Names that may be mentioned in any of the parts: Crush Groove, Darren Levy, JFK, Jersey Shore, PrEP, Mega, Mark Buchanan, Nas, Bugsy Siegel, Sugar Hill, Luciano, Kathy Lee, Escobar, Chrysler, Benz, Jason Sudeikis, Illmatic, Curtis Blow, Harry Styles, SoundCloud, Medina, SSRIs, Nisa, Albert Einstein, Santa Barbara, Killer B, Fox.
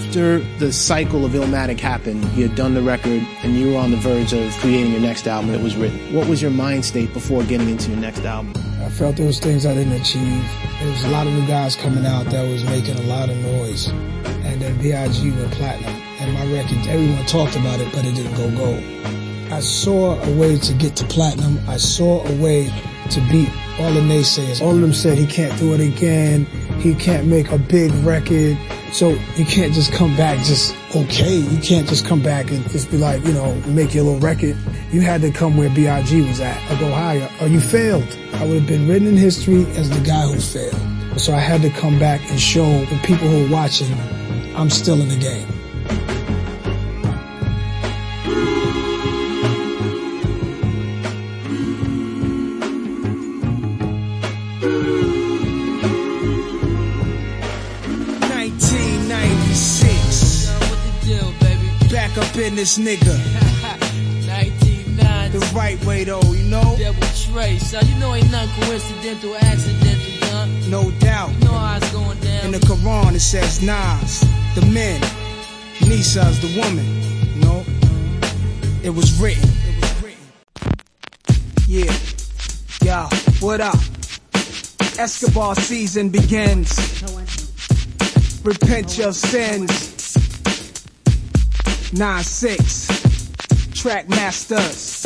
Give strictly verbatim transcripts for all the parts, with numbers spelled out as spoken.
after the cycle of Illmatic happened, you had done the record and you were on the verge of creating your next album that was written. What was your mind state before getting into your next album? I felt there was things I didn't achieve. There was a lot of new guys coming out that was making a lot of noise. And then B I G went platinum. And my record, everyone talked about it, but it didn't go gold. I saw a way to get to platinum. I saw a way to beat all the naysayers. All of them said he can't do it again. He can't make a big record. So you can't just come back just okay. You can't just come back and just be like, you know, make your little record. You had to come where B I G was at or go higher or you failed. I would have been written in history as the guy who failed. So I had to come back and show the people who are watching I'm still in the game. In this nigga. nineteen ninety. The right way though, you know? Double trace. So you know ain't nothing coincidental, accidental, huh? No doubt. You know how it's going down. In the Quran it says Nas, the men, Nisa's the woman, you know? It was written. It was written. Yeah. Yo, what up? Escobar season begins. Repent your sins. nine six Track Masters.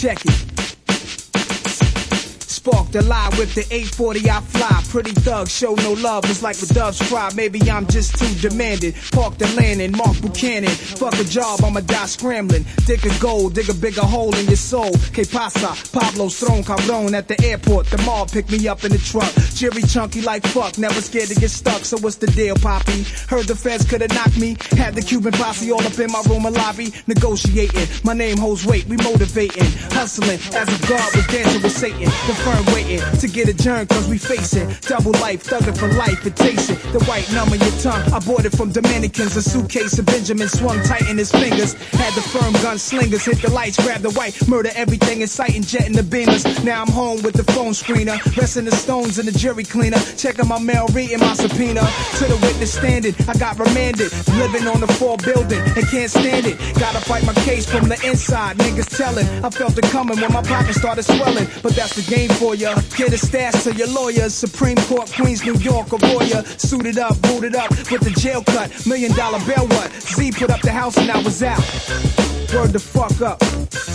Check it. Spark the lie with the eight forty I fly. Pretty thugs show no love. It's like the doves cry. Maybe I'm just too demanding. Park the landing, Mark Buchanan. Fuck a job, I'ma die scrambling. Dig a gold, dig a bigger hole in your soul. Que pasa? Pablo Stroncaron at the airport. The mob picked me up in the truck. Jerry chunky like fuck, never scared to get stuck, so what's the deal, Poppy? Heard the feds could've knocked me, had the Cuban posse all up in my room and lobby, negotiating, my name holds weight, we motivating, hustling, as if God was dancing with Satan, the firm waiting, to get adjourned cause we facing, double life, thugging for life, it tasting, the white numb on your tongue, I bought it from Dominicans, a suitcase of Benjamin swung tight in his fingers, had the firm gun slingers, hit the lights, grab the white, murder everything in sight and jetting the beamers, now I'm home with the phone screener, resting the stones in the jury cleaner, checking my mail, reading my subpoena. To the witness standing, I got remanded. Living on the floor building and can't stand it. Gotta fight my case from the inside. Niggas telling, I felt it coming when my pocket started swelling. But that's the game for ya. Get a stash to your lawyers. Supreme Court, Queens, New York, or Roya. Suited up, booted up with the jail cut. Million dollar bail what? Z put up the house and I was out. Word the fuck up.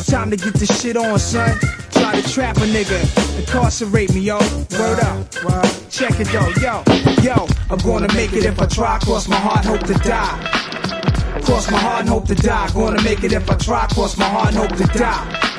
Time to get this shit on, son. Try to trap a nigga, incarcerate me, yo. Word up, right. Check it though, yo, yo. I'm gonna make it if I try. Cross my heart, hope to die. Cross my heart and hope to die. Gonna make it if I try. Cross my heart and hope to die.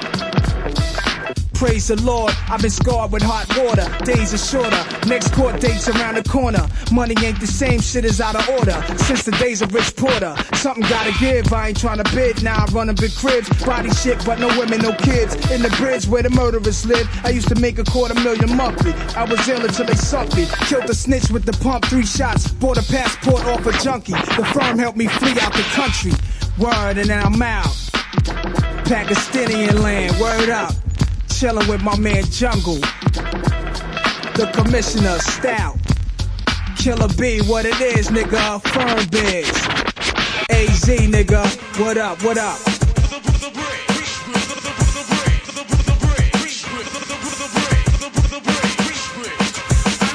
Praise the Lord, I've been scarred with hot water. Days are shorter, next court date's around the corner. Money ain't the same, shit is out of order. Since the days of Rich Porter, something gotta give, I ain't tryna bid. Now I run a big cribs, body shit, but no women, no kids. In the bridge where the murderers live, I used to make a quarter million monthly. I was ill until they sucked me. Killed a snitch with the pump, three shots. Bought a passport off a junkie. The firm helped me flee out the country. Word and now I'm out. Pakistanian land, word up. Chillin' with my man Jungle, the Commissioner, Stout, Killer B, what it is, nigga, Firm Biz, A Z, nigga, what up, what up?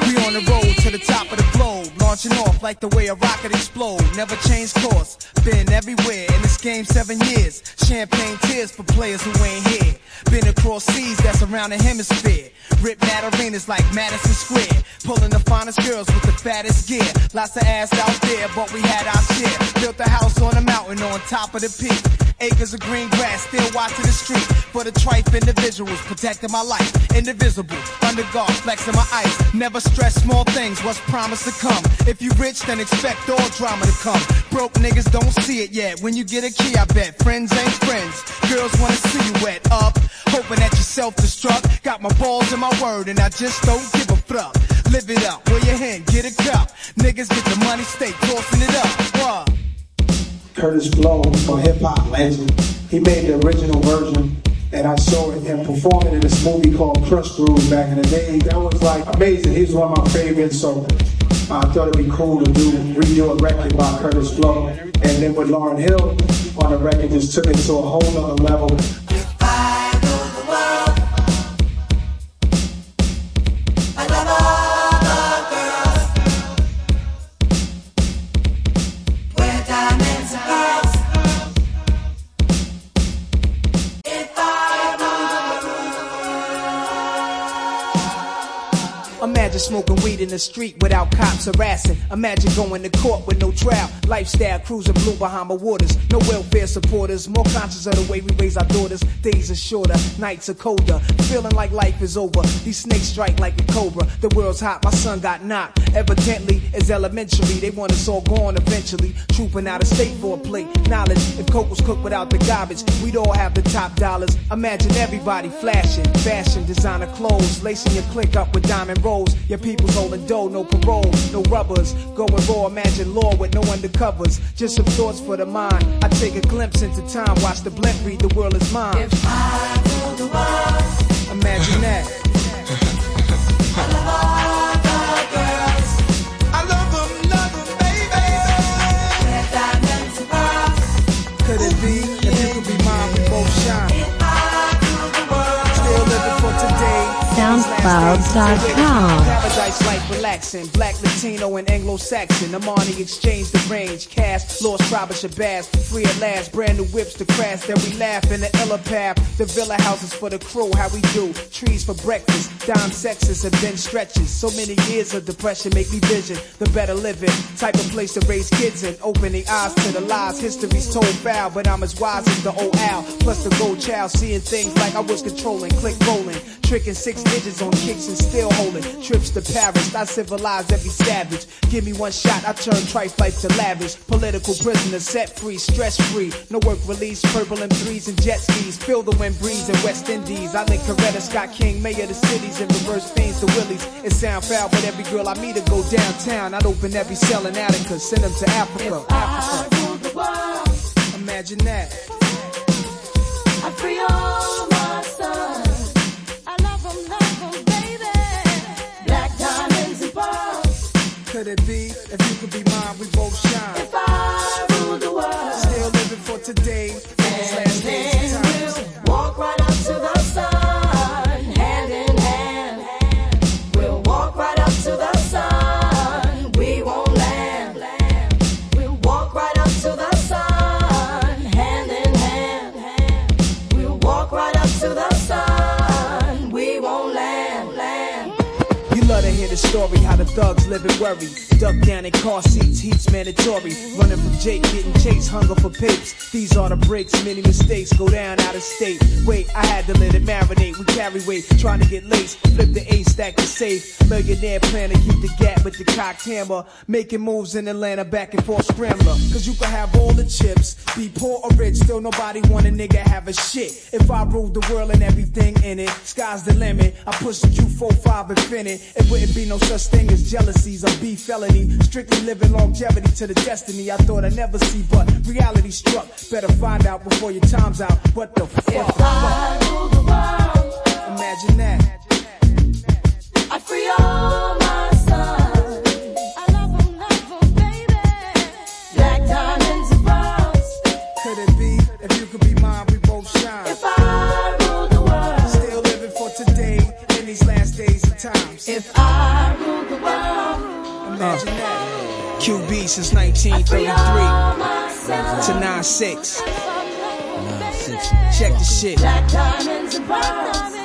We on the road to the top of the globe, launching off like the way a rocket explode, never change course, been everywhere in this game seven years, champagne tears for players who ain't here. Been across seas that's around the hemisphere. Rip mad arenas like Madison Square. Pulling the finest girls with the fattest gear. Lots of ass out there, but we had our share. Built a house on a mountain on top of the peak. Acres of green grass, still watching the street. For the tripe individuals, protecting my life. Indivisible, under guard, flexing my ice. Never stress small things, what's promised to come. If you rich, then expect all drama to come. Broke niggas don't see it yet. When you get a key, I bet. Friends ain't friends. Girls wanna see you wet up. Hoping that you self-destruct. Got my balls and my word, and I just don't give a fuck. Live it up, wear your hand, get a cup. Niggas get the money, stay crossing it up. What? Curtis Blow from Hip Hop Legend. He made the original version, and I saw it and performed it in this movie called Crush Groove back in the day. That was like amazing. He was one of my favorites, so I thought it'd be cool to do redo a record by Curtis Blow, and then with Lauryn Hill on the record, just took it to a whole nother level. Smoking weed in the street without cops harassing. Imagine going to court with no trial. Lifestyle cruising blue Bahama waters. No welfare supporters. More conscious of the way we raise our daughters. Days are shorter, nights are colder. Feeling like life is over. These snakes strike like a cobra. The world's hot, my son got knocked. Evidently, it's elementary. They want us all gone eventually. Trooping out of state for a plate. Knowledge, if coke was cooked without the garbage, we'd all have the top dollars. Imagine everybody flashing. Fashion, designer clothes. Lacing your click up with diamond rolls. Your people's holding dough, no parole, no rubbers. Going raw, imagine law with no undercovers. Just some thoughts for the mind. I take a glimpse into time, watch the blimp read, the world is mine. If I rule the world, imagine that. I love all the girls. I love them, love them, baby. They're diamonds and pearls. Could it be, if you could be mine, we both shine. If I rule the world, still living for today. SoundCloud dot com. Paradise like relaxing, black, Latino, and Anglo-Saxon. Amani exchanged the range, cast, lost tribe of Shabazz, free at last, brand new whips to crash. Then we laugh in the Illa path, the villa houses for the crew. How we do? Trees for breakfast, dime sexes and then stretches. So many years of depression make me vision the better living, type of place to raise kids in. Open the eyes to the lies, history's told foul, but I'm as wise as the old owl. Plus the gold child, seeing things like I was controlling, click rolling, tricking six digits on kicks and still holding trips to Paris. I civilized every savage. Give me one shot, I turn trife life to lavish. Political prisoner set free, stress free. No work release, purple and threes and jet skis. Feel the wind breeze in West Indies. I link Coretta Scott King, mayor of the cities, and reverse fiends to willies. It sound foul, but every girl I meet to go downtown. I'd open every cell in Attica, send them to Africa. If Africa. I rule the world, imagine that. I free all my sons. Could it be, if you could be mine, we both shine. If I rule the world, still living for today, and then we'll walk right up to the sun, hand in hand. We'll walk right up to the sun, we won't land. We'll walk right up to the sun, hand in hand. We'll walk right up to the sun, we won't land. You love to hear the story, how the thugs live in worry. Duck down in car seats, heat's mandatory. Running from Jake, getting chased, hunger for papes. These are the breaks, many mistakes go down out of state. Wait, I had to let it marinate. We carry weight, trying to get laced. Flip the ace, stack the safe. Millionaire plan to keep the gap with the cocked hammer. Making moves in Atlanta, back and forth scrambler. Cause you can have all the chips, be poor or rich, still nobody want a nigga have a shit. If I ruled the world and everything in it, sky's the limit. I push the U four five infinite. It wouldn't be no such thing as jealousies or beef felony. Strictly living longevity to the destiny I thought I'd never see, but reality struck. Better find out before your time's out. What the fuck? If I rule the world, imagine that. I free all my sons. I love them, love them, baby. Black diamonds and pearls. Could it be, if you could be mine, we both shine. If I rule the world, still living for today in these last days and times. If I rule the world, imagine that. Q B since nineteen thirty-three to ninety-six. Check the shit. Black diamonds and pearls.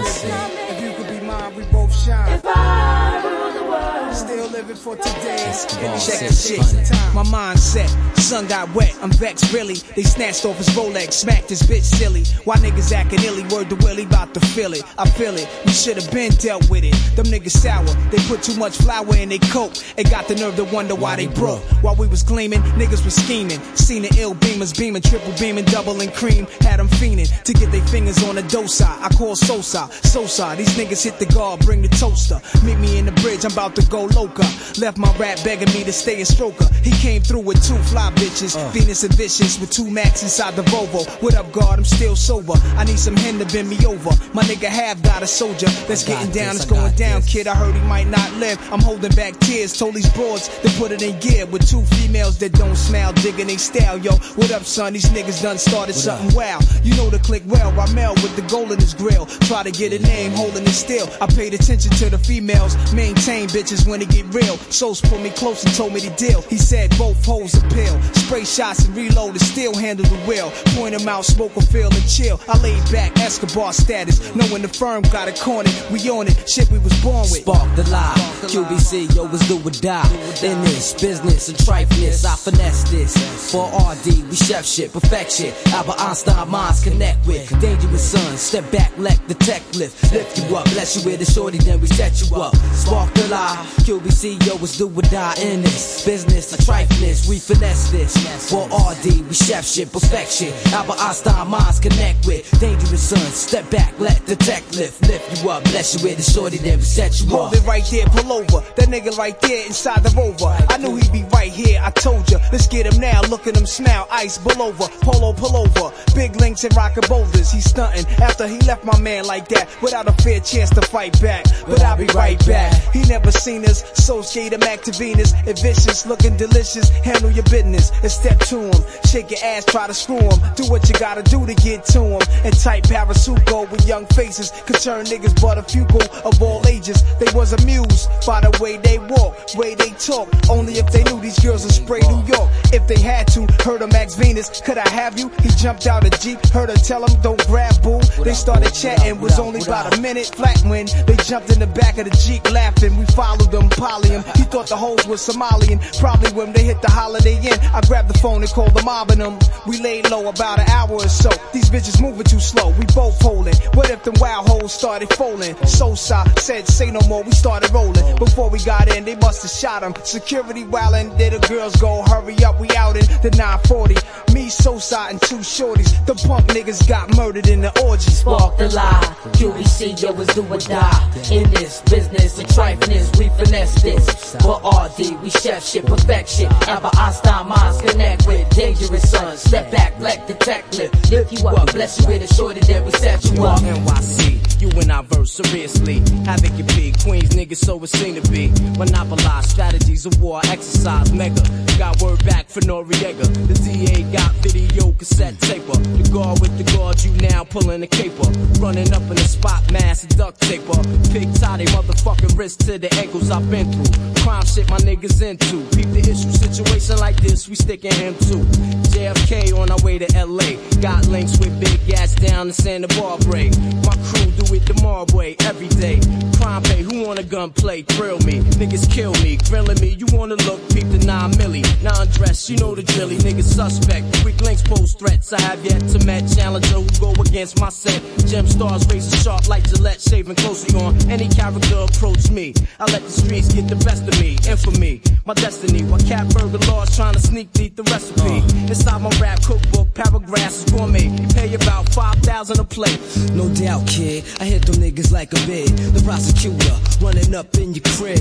If you could be mine, we both shine. If I rule the world, still living for today. Check the shit. My mindset. Sun got wet, I'm vexed, really. They snatched off his Rolex, smacked his bitch silly. Why niggas acting illy? Word to Willie, bout to feel it. I feel it. We should've been dealt with it. Them niggas sour. They put too much flour in they coke. They got the nerve to wonder why they broke. While we was gleaming, niggas was scheming. Seen the ill beamers beaming, triple beaming, doubling cream. Had them fiending to get their fingers on the dosa. I call Sosa, Sosa. These niggas hit the guard, bring the toaster. Meet me in the bridge, I'm bout to go loca. Left my rap begging me to stay a stroker. He came through with two fly bitches, uh. Venus and Vicious, with two Macs inside the Volvo. What up, guard? I'm still sober. I need some hen to bend me over. My nigga have got a soldier that's getting down, it's going down, kid. I heard he might not live. I'm holding back tears. Told these broads to put it in gear with two females that don't smile, digging they style. Yo, what up, son? These niggas done started something wild. You know the click well. Ramel with the gold in his grill. Try to get a name, holding it still. I paid attention to the females. Maintain bitches when it get real. Sos pulled me close and told me the deal. He said both hoes appeal. Spray shots and reload and still handle the wheel. Point them out, smoke a fill and chill. I laid back, Escobar status. Knowing the firm got it cornered. We on it, shit we was born with. Spark the lie. Q B C, yo, was do or die. In this business and trifleness, I finesse this. For R D, we chef shit, perfection. Albert Einstein, minds connect with. Dangerous son, step back, let the tech lift. Lift you up, bless you with a shorty, then we set you up. Spark the lie. Q B C, yo, was do or die. In this business and trifleness, we finesse this. For R D, we chef shit, perfection. Albert Einstein, minds connect with. Dangerous son, step back, let the tech lift. Lift you up, bless you with a shorty, then we set you up. Hold it right there, pull over. That nigga right there inside the Rover. I knew he'd be right here, I told ya. Let's get him now, look at him smile. Ice, pull over, polo, pull over. Big links and rockin' boulders, he's stuntin'. After he left my man like that, without a fair chance to fight back. But I'll be right back. He never seen us, so skate him back to Venus. And vicious, looking delicious, handle your business. And step to him, shake your ass, try to screw him. Do what you gotta do to get to him. And tight parasuco with young faces. Could turn niggas but a pupil of all ages. They was amused by the way they walk, way they talk. Only if they knew these girls would spray New York. If they had to, heard him ask Venus, could I have you? He jumped out a Jeep, heard her tell him, don't grab boo. They started chatting, was only about a minute flat when they jumped in the back of the Jeep laughing. We followed them, poly him. He thought the hoes were Somalian. Probably when they hit the Holiday Inn, I grabbed the phone and called the mob on them. We laid low about an hour or so. These bitches moving too slow, we both holding. What if them wild hoes started folding? Sosa said, say no more, we started rolling. Before we got in, they must have shot him. Security wildin', there the girls go, hurry up, we out in the nine forty. Me, Sosa, and two shorties. The punk niggas got murdered in the orgy. Spark the lie. Q B C, yo, it's do or die. In this business and trifleness, we finesse this. For R D, we chef shit, perfection. Albert Einstein, minds connect with. Dangerous son, step back, let the tech lift. Lift you up, bless you with a shorty, then we set you up. N Y C, you and I verse seriously. Havoc your big Queens, niggas, so it seem to be. Monopolize strategies of war, exercise, mega. Got word back for Noriega. The D A got video cassette taper. The guard with the guard, you now pulling a caper. Running up in the spot, mass and duct taper. Pig tie, they motherfucking wrist to the ankles I've been through. Crime shit my niggas into. Peep the issue, situation like this, we sticking him too. J F K on our way to L A. Got links with big ass down in Santa Barbara. My crew do it the Marb way, every day. Crime pay, who wanna gunplay? Thrill me. Niggas kill me, grilling me. You wanna look, peep the nine milli. Non-dress, you know the drilly. Niggas suspect, weak links pose threats. I have yet to met challenger who go against my set. Gem stars racing sharp like Gillette, shaving closely on any character approach me. I let the streets get the best of me. Infamy, my destiny. While cat burger laws trying to sneak deep the recipe. Inside my rap cookbook, paragraphs is gourmet. You pay about five thousand a plate. No doubt, kid. I hit them niggas like a bid. The prosecutor running up in your crib.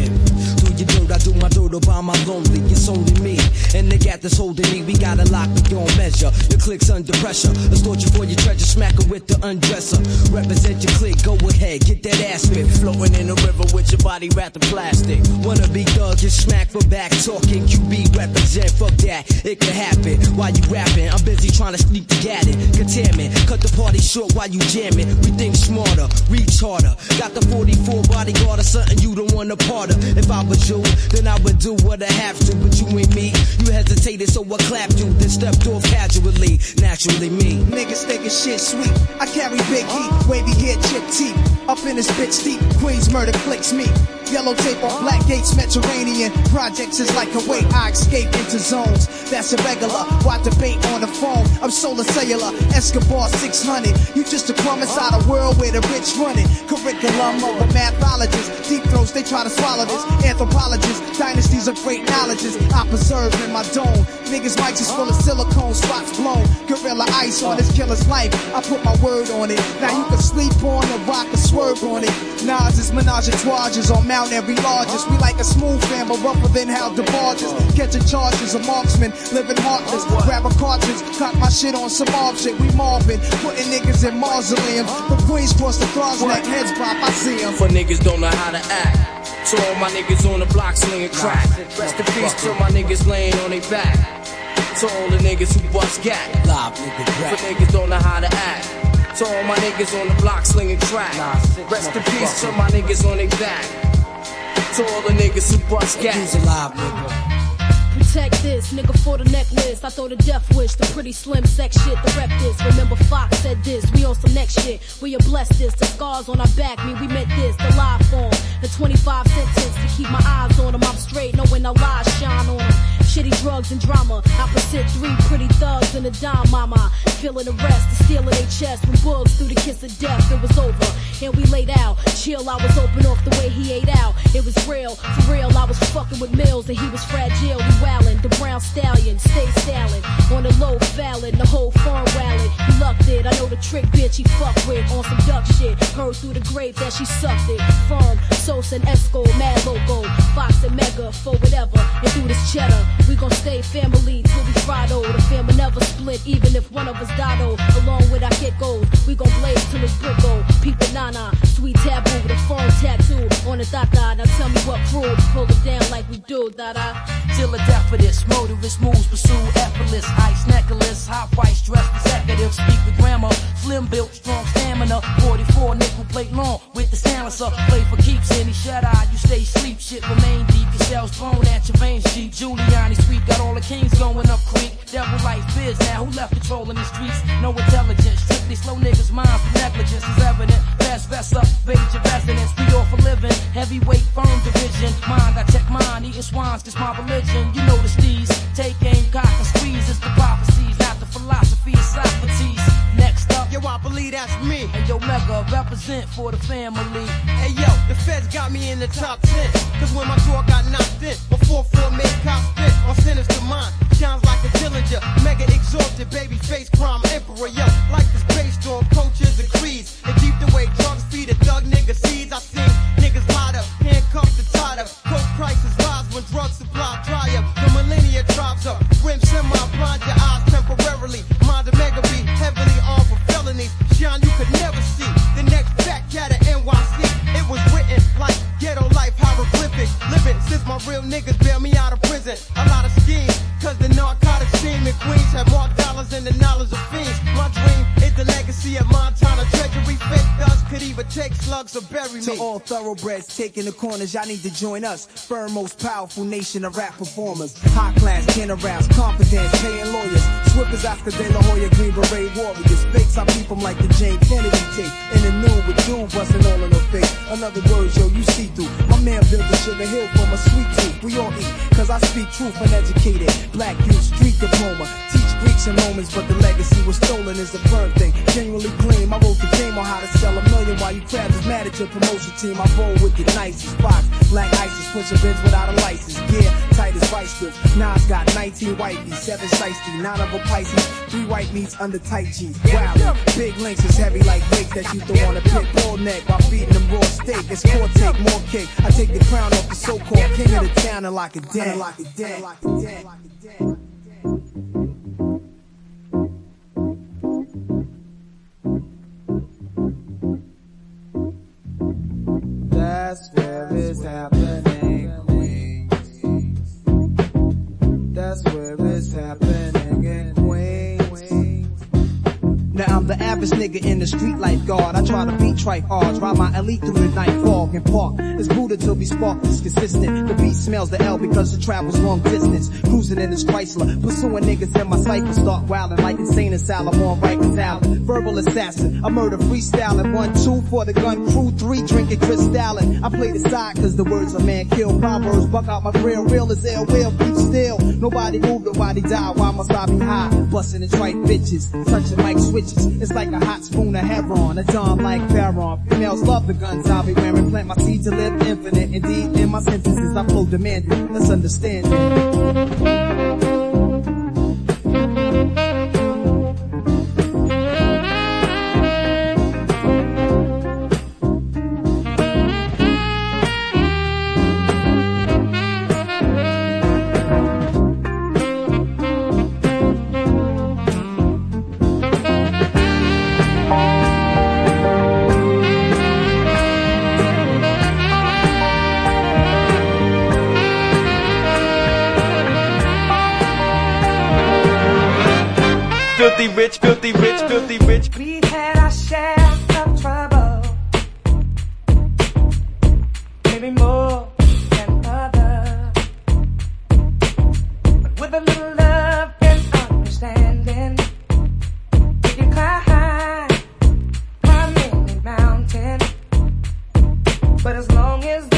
Do your dirt, I do my dirt by my lonely. It's only me, and they got this holding me. We got to lock with your own measure. Your click's under pressure. Extort you for your treasure, smack her with the undresser. Represent your click, go ahead, get that ass whipped. Floating in the river with your body wrapped in plastic. Wanna be thug, get smacked for back talking. Q B represent, fuck that, it could happen. While you rapping, I'm busy trying to sneak the gat in. Contaminant, cut the party short while you jamming. We think smarter, reach harder. Got the forty-four bodyguard or something you don't wanna part of. If I was you, then I would do what I have to. But you ain't me, you hesitated, so I clapped you, then stepped off casually. Naturally me. Niggas thinking shit sweet. I carry big heat, wavy hair, chip teeth. Up in this bitch deep, Queens murder clicks me. Yellow tape on black gates, Mediterranean projects is like a way I escape into zones. That's irregular. Why debate on the phone? I'm solar cellular, Escobar six hundred. You just a promise out of a world where the rich running. Curriculum of a mathologist. deep-throats, they try to swallow this. Anthropologists, dynasties of great knowledges I preserve in my dome. Niggas' mics is full of silicone, spots blown. Gorilla ice on this killer's life, I put my word on it. Now you can sleep on it, rock or swerve on it. Nas is menage a trois on Mount Every largest. We like a smooth fan, but rougher than how DeBarges. Catching charges, a marksman, living heartless. Grab a cartridge, cut my shit on some mob shit. We mobbing, putting niggas in mausoleums. The Queens cross the throttles and that heads pop, I see them. For niggas don't know how to act, so all my niggas on the block slinging crack. Rest in peace till my niggas laying on their back, to all the niggas who bust gap. For niggas don't know how to act, so all my niggas on the block slinging crack. Rest in peace till my niggas on their back, to all the niggas who bust gap. He's alive, nigga. Protect this, nigga, for the necklace. I throw the death wish, the pretty slim sex shit. The rep this, remember Fox said this. We on some next shit, we are blessed this. The scars on our back mean we meant this. The live form, the twenty-five sentence. To keep my eyes on them, I'm straight, knowing our lies shine on them. Shitty drugs and drama, I pursued three pretty thugs and a dime mama. Feeling the rest, the steel in their chest. When bugs through the kiss of death, it was over. And we laid out, chill, I was open off the way he ate out. It was real, for real, I was fucking with Mills and he was fragile. We wildin', the brown stallion, stay stallin'. On the low fallin', the whole farm rallied. He lucked it, I know the trick bitch he fucked with. On some duck shit, heard through the grave that she sucked it. Firm, Sosa and Escobar, mad logo. Fox and Mega, for whatever, and through this cheddar. We gon' stay family till we fried old. The family never split, even if one of us died old. Along with our get gold, we gon' blaze till it's brick gold. Peep the nana, sweet taboo with a phone tattoo on the tata. Now tell me what crew, pull it down like we do, da-da. Till the death for this, motorist moves pursue effortless. Ice necklace, hot white dress, executive, speak with grammar. Slim built, strong stamina, forty-four nickel plate long with the silencer. Play for keeps, any shut-eye, you stay sleep. Shit remain deep, your shells thrown at your veins deep. Giuliani sweet, got all the kings going up quick. Devil life biz now, who left patrolling the streets? No intelligence, strictly slow niggas' minds for negligence is evident. Best vest up, bait your residence, we all for living. Heavyweight firm division, mind I check mine, eating swines, this my religion. You know the steez, take aim, cock and squeeze. It's the prophecies, not the philosophy of Socrates. Next up, yo, I believe that's me. And yo, Mega, represent for the family. Hey yo, the feds got me in the top ten, cause when my door got knocked in, before four made cops spit on sentence to mine. Sounds like a Dillinger, Mega exalted, baby face crime emperor. Yo, life is based on cultures and creeds, and deep the way drugs feed a thug nigga seeds. I seen niggas light up, handcuffed and tied up. Coke prices rise when drug supply dry up. The millennia tribes up, rim semi-blind your eyes temporarily. Mind the Mega be heavily armed for felonies. Shine you could never see, the next back cat of N Y C. It was written like ghetto life hieroglyphic. Living since my real niggas bail me out of prison. A lot of schemes, cause the narcotics team in Queens have more dollars than the knowledge of fiends. My dream is the legacy of Montana treasury. Fake thugs could either take slugs or bury me. To all thoroughbreds taking the corners, y'all need to join us. Firm, most powerful nation of rap performers. High class, ten rounds, confidence, paying lawyers. Swippers after De La Hoya, Green Beret warriors. Fakes, I peep them like the Jane Kennedy tape. In the nude with dude busting all in her face. Another word, yo, you see through. My man built the sugar hill from a sweet tooth. We all eat, cause I speak truth uneducated. Black youth, street diploma. Teach Greeks and Romans, but the legacy was stolen is a firm thing. Genuinely clean, I wrote the game on how to sell a million while you crabs is mad at your promotion team. I roll with the nicest box. Black ISIS, pushing bins without a license. Yeah, tight as vice grips. Nas got nineteen wifeys, seven shiesty, nine of a Pisces, three white meats under tight jeans. Wow, big links is heavy like weights that you throw on a pit bull neck while feeding them raw steak. It's four take, more cake. I take the crown off the so-called king of the town and lock it down. And lock it down. Lock it down. Lock it down. That's where it's happening, Queens. That's where it's happening in Queens. Now I'm the average nigga in the street lifeguard. I try to beat trike odds, ride my elite through the night fog and park. It's Buddha till we spark, it's consistent. The beat smells the L because it travels long distance. Cruising in this Chrysler, pursuing niggas in my cycle. Start wildin' like insane asylum on Rikers Island. Verbal assassin, I murder freestyling. One, two for the gun crew, three drinking crystallin'. I play the side cause the words a man kill. Proverbs buck out my grill, real as hell, will keep still. Nobody move, nobody die, why must I be high? Bustin' and trite bitches, touching mic switches. It's like a hot spoon of heron, a dom like Faron. Females love the guns I'll be wearing. Plant my seed to live infinite. Indeed, in my sentences I flow demanding. Let's understand it. Filthy rich, filthy rich, filthy rich. We had our shares of trouble, maybe more than others, but with a little love and understanding, we can climb, climb any mountain. But as long as this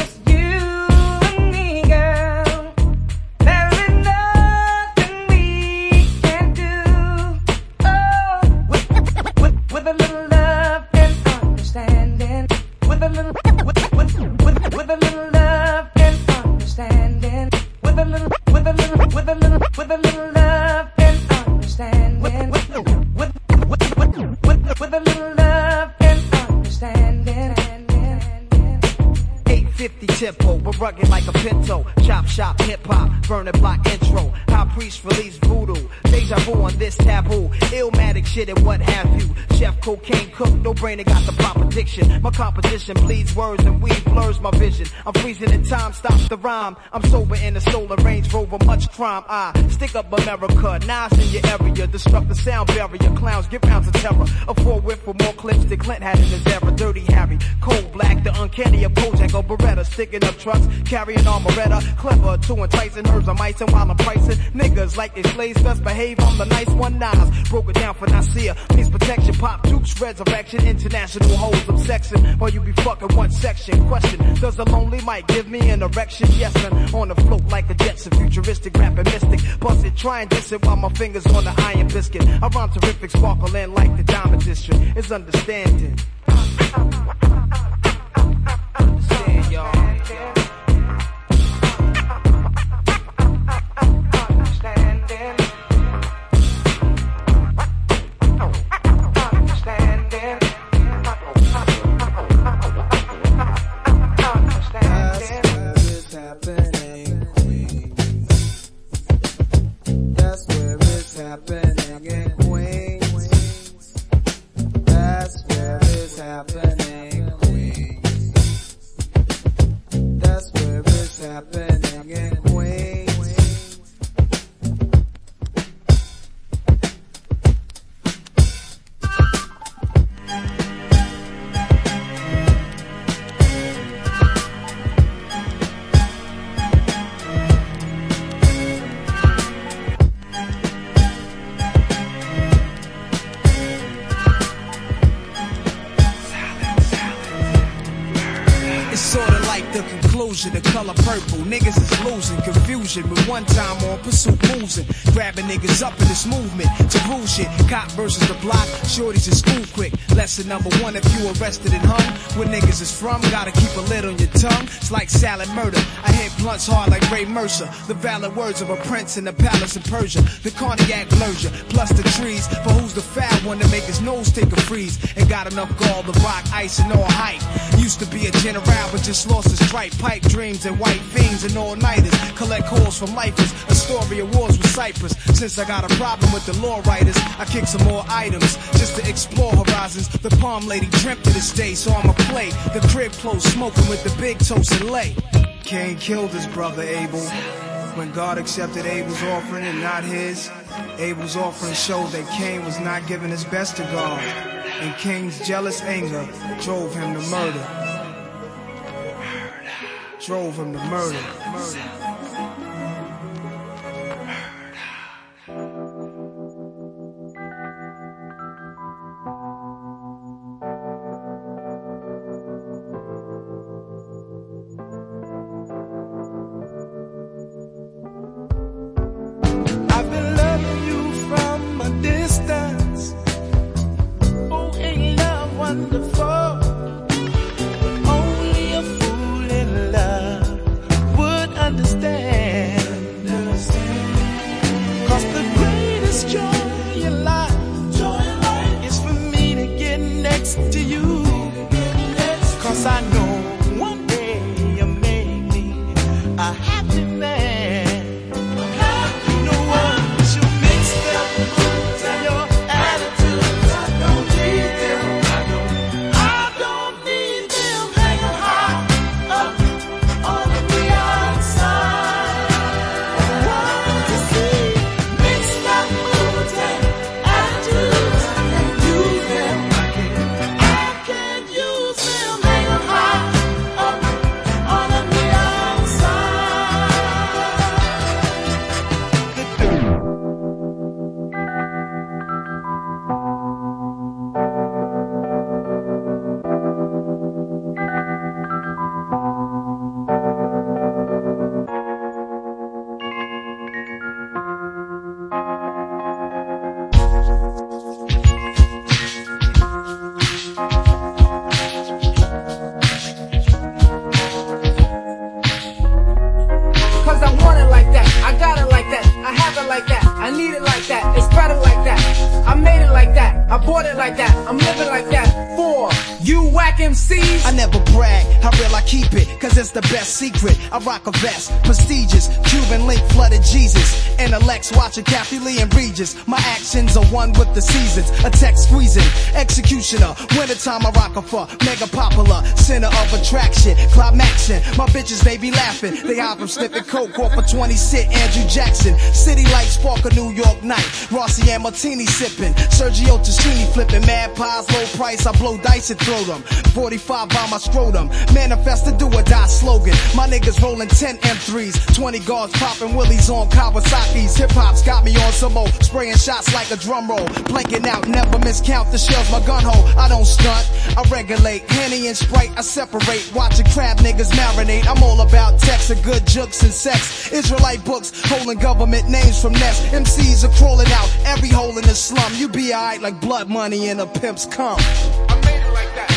rugged like a pinto, chop shop, hip hop, burning block intro, high priest release voodoo, deja vu on this taboo, Illmatic shit and what have you, chef cocaine cook, no brainer got the proper diction, my composition bleeds words and weed blurs my vision, I'm freezing in time, stops the rhyme, I'm sober in a solar Range Rover, much crime, I stick up America, Nas in your area, disrupt the sound barrier, clowns get rounds of terror, a four whip with more clips than Clint had in his era, Dirty Harry, cold black, the uncanny of Bojack or Beretta, sticking up trucks, carrying armoretta, clever to enticing herbs I'm icing while I'm pricing niggas like they slaves, best behave, I'm the nice one. Nas broke it down for Nasir, peace protection, pop dukes, resurrection, international hoes obsexing while you be fucking one section. Question, does a lonely mic give me an erection? Yes man, on the float like a Jetson, futuristic rapping mystic, bust it, try and diss it while my fingers on the iron biscuit. I rhyme terrific, sparkle in like the Diamond District. It's understanding. Understand y'all. Happening in Queens. That's where it's happening in Queens. That's where it's happening in Queens. The color purple, niggas is losing confusion with one time on pursuit losing, grabbing niggas up in this movement to rule shit, cop versus the block, shorties in school quick, lesson number one if you arrested and hung, where niggas is from, gotta keep a lid on your tongue, it's like salad murder, I hit blunts hard like Ray Mercer, the valid words of a prince in the palace of Persia, the cardiac blurger, plus the trees, but who's the fat one to make his nose take a freeze, and got enough gall to rock ice and all hype, used to be a general but just lost his stripe pipe, dreams and white fiends and all-nighters, collect calls from lifers, a story of wars with Cyprus, since I got a problem with the law writers, I kick some more items, just to explore horizons, the palm lady dreamt of this day, so I'ma play, the crib close, smoking with the big toast and lay, Cain killed his brother Abel, when God accepted Abel's offering and not his, Abel's offering showed that Cain was not giving his best to God, and Cain's jealous anger drove him to murder. Drove him to murder. Murder. I've been loving you from a distance, recording like that, I'm living like that. Four, you whack M Cs. I never brag, I real I keep it, cause it's the best secret. I rock a vest, prestigious, Cuban link flooded Jesus. Intellects watching Kathy Lee and Regis. My actions are one with the seasons. A text squeezing, executioner. Wintertime I rock a fuck, mega popular. Center of attraction, climaxing. My bitches they be laughing, they hop from sniffing coke off a twenty cent Andrew Jackson. City lights spark a New York night. Rossi and Martini sipping, Sergio Ticini flipping. Mad pies, low price, I blow dice and throw them. forty-five by my scrotum, manifest a do or die slogan. My niggas rolling ten M threes, twenty guards popping willies on Kawasaki's. Hip hop's got me on some old, spraying shots like a drum roll. Blanking out, never miscount the shells, my gun hole. I don't stunt, I regulate, Henny and Sprite, I separate. Watching crab niggas marinate, I'm all about texts and good jokes and sex. Israelite books, holding government names from nests. M Cs are crawling out, every hole in the slum. You be alright like blood money in a pimp's cum. I made it like that.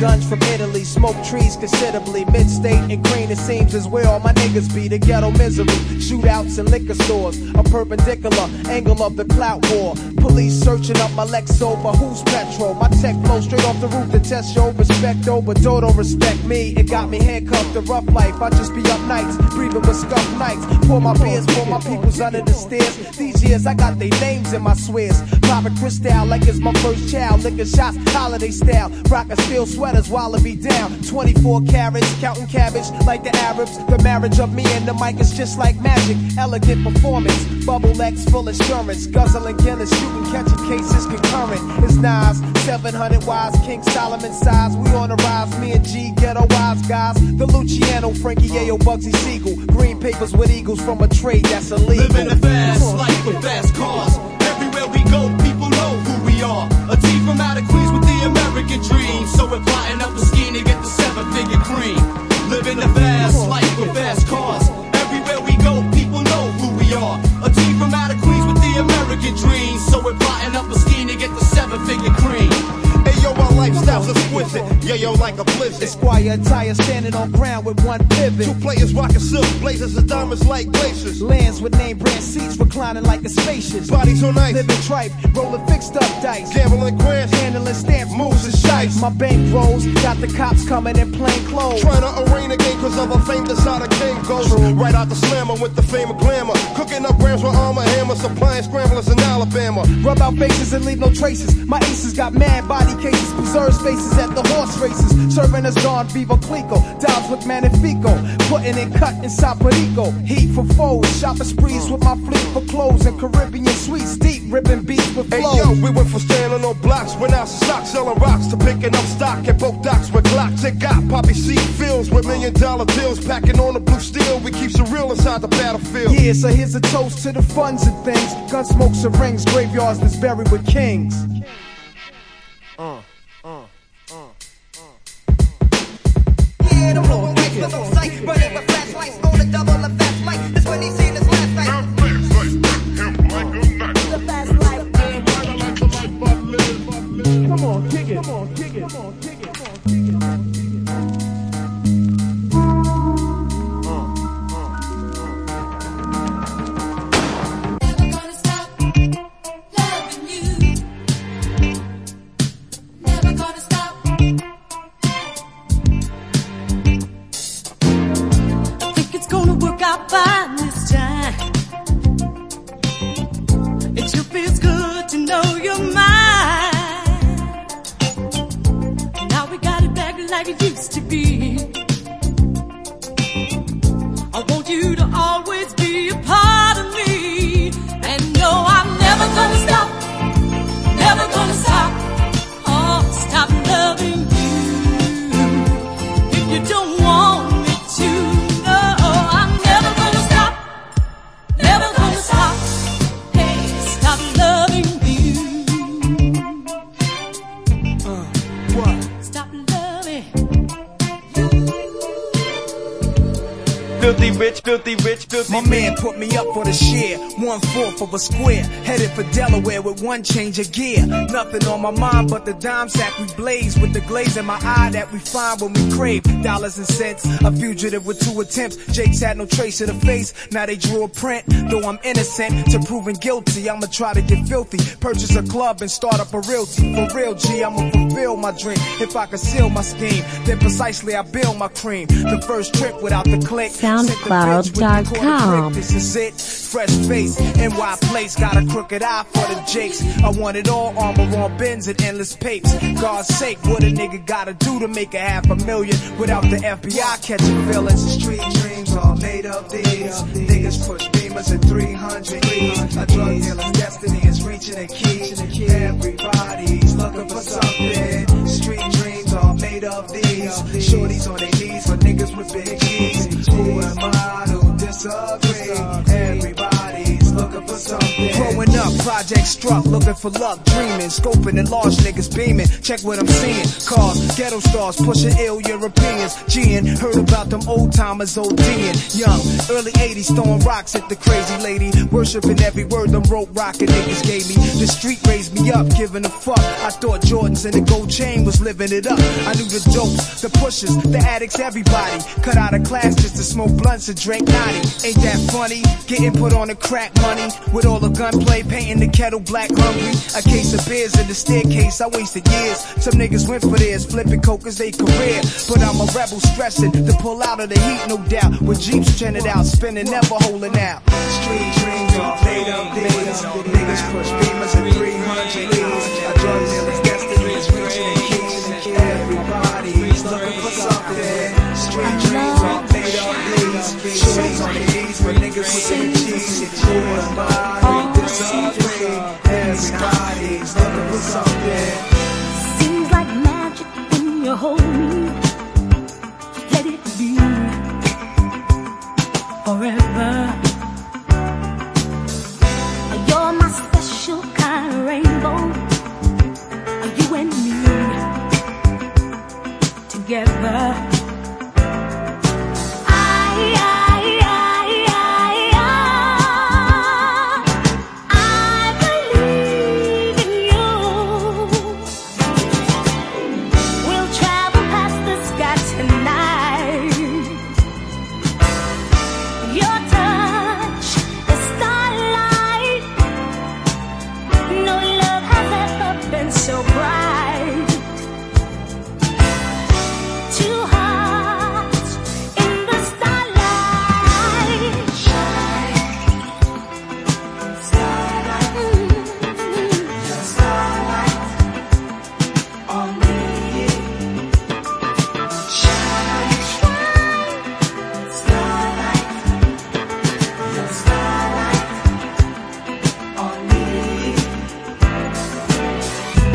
Guns from Italy, smoke trees considerably. Mid-state and green, it seems, is where all my niggas be. The ghetto misery, shootouts and liquor stores. A perpendicular angle of the clout war. Police searching up my Lex over who's petrol. My tech flow straight off the roof to test your respect over. Don't, don't respect me, it got me handcuffed to rough life. I just be up nights, breathing with scuffed nights. Pour my beers, pour my peoples under the stairs. These years, I got their names in my swears. Private Cristal, like it's my first child. Licking shots, holiday style. Rockin' steel sweat. Wallaby down, twenty-four carats, counting cabbage like the Arabs. The marriage of me and the mic is just like magic. Elegant performance, bubble X full assurance. Guzzling Guinness, shooting, catching cases concurrent. It's Nas, seven hundred wise, King Solomon size. We on the rise, me and G, ghetto wise guys. The Luciano, Frankie Ayo, Bugsy Siegel. Green papers with eagles from a trade that's illegal. Living a fast life with fast cars. Everywhere we go, people know who we are. A team from out of Queens with the American dream. So we're plotting up a scheme to get the seven-figure cream. Living the fast life with fast cars. Everywhere we go, people know who we are. A team from out of Queens with the American dream. So we're plotting up a scheme to get the seven-figure cream. Ayo, our lifestyle's exquisite. Yeah, yo, like a blizzard. Esquire attire standing on ground with one pivot. Two players rocking silk, blazers and diamonds like glaciers. Lands with name brand seats reclining like a spacious. Bodies on ice, living tripe, rolling fixed up dice. Gambling grants, handling stamps, moves and shites. My bank rolls, got the cops coming in plain clothes. Trying to arraign a game cause of a fame that's how the game goes. True. Right out the slammer with the fame of glamour. Cooking up rams with armor hammer, supplying scramblers in Alabama. Rub out faces and leave no traces. My aces got mad body cases, preserves faces at the horse races. Serving us Don Viva Clico, dives with Magnifico. Putting and cutting Saporico. Heat for foes, shopping sprees with my fleet for clothes. And Caribbean sweets, deep ripping beats with flow. Hey yo, we went from standing on blocks, went out to socks, selling rocks, to picking up stock at both docks with Glocks. It got poppy seed fields with million dollar deals. Packing on the blue steel, we keeps it real inside the battlefield. Yeah, so here's a toast to the funds and things. Gun smokes and rings, graveyards that's buried with kings. Uh, uh, uh, uh, uh. Yeah, the roll nice, the low sight, running with flashlights, on a double, a fast light. This when he seen his last night. Now fast life, him like a knife. The fast life, and why the life, the life I live, I live. Come on, kick it, come on, kick it, come on, kick it, come on, kick it, come on, kick it. Stop loving. rich, filthy rich, filthy rich. My man put me up for the share, one fourth of a square. Headed for Delaware with one change of gear. Nothing on my mind but the dime sack we blaze, with the glaze in my eye that we find when we crave. Dollars and cents, a fugitive with two attempts. Jake's had no trace of the face, now they drew a print. Though I'm innocent, to proving guilty, I'ma try to get filthy. Purchase a club and start up a realty. For real, G, I'ma fulfill my dream. If I conceal my scheme, then precisely I build my cream. The first trip without the click. SoundCloud dot com. This is it. Fresh face, N Y place. Got a crooked eye for the jakes. I want it all, armor on bins and endless papes. God's sake, what a nigga gotta do to make a half a million without the F B I catching feelings? Street dreams all made up these. Niggas push beamers at three hundred E. A drug dealer's destiny is reaching a key. Everybody's looking for something. Street dreams all made up these. Shorties on their knees for niggas with big keys. Who am I to disagree? Everybody's looking for something. Growing up, project struck, looking for luck, dreaming, scoping and large niggas beaming. Check what I'm seeing. Cars, ghetto stars, pushing ill Europeans. G'ing, heard about them old timers, ODing. Young, early eighties, throwing rocks at the crazy lady. Worshipping every word them rope rockin' niggas gave me. The street raised me up, giving a fuck. I thought Jordans and the gold chain was living it up. I knew the dopes, the pushers, the addicts, everybody. Cut out of class just to smoke blunts and drink ninety. Ain't that funny? Getting put on the crack money with all the gunplay, painting the kettle black hungry. A case of beers in the staircase, I wasted years. Some niggas went for theirs, flipping coke as they career. But I'm a rebel, stressing to pull out of the heat, no doubt. With Jeeps chanted out, spinning, never holding out. Street dreams are made up days. Niggas push beamers at three hundred E's. A drug dealer's destiny is reaching the keys. Everybody's looking for something. Street dreams are made up days. Shorties on the knees for niggas with big cheese. Who am I to disagree? Everybody's looking for something. You hold me, let it be forever. You're my special kind of rainbow, you and me together. I, I, I, I, I, I believe in you. So bright, two hearts in the starlight. Shine, starlight, mm-hmm. Your starlight on me. Shine, shine, starlight, your starlight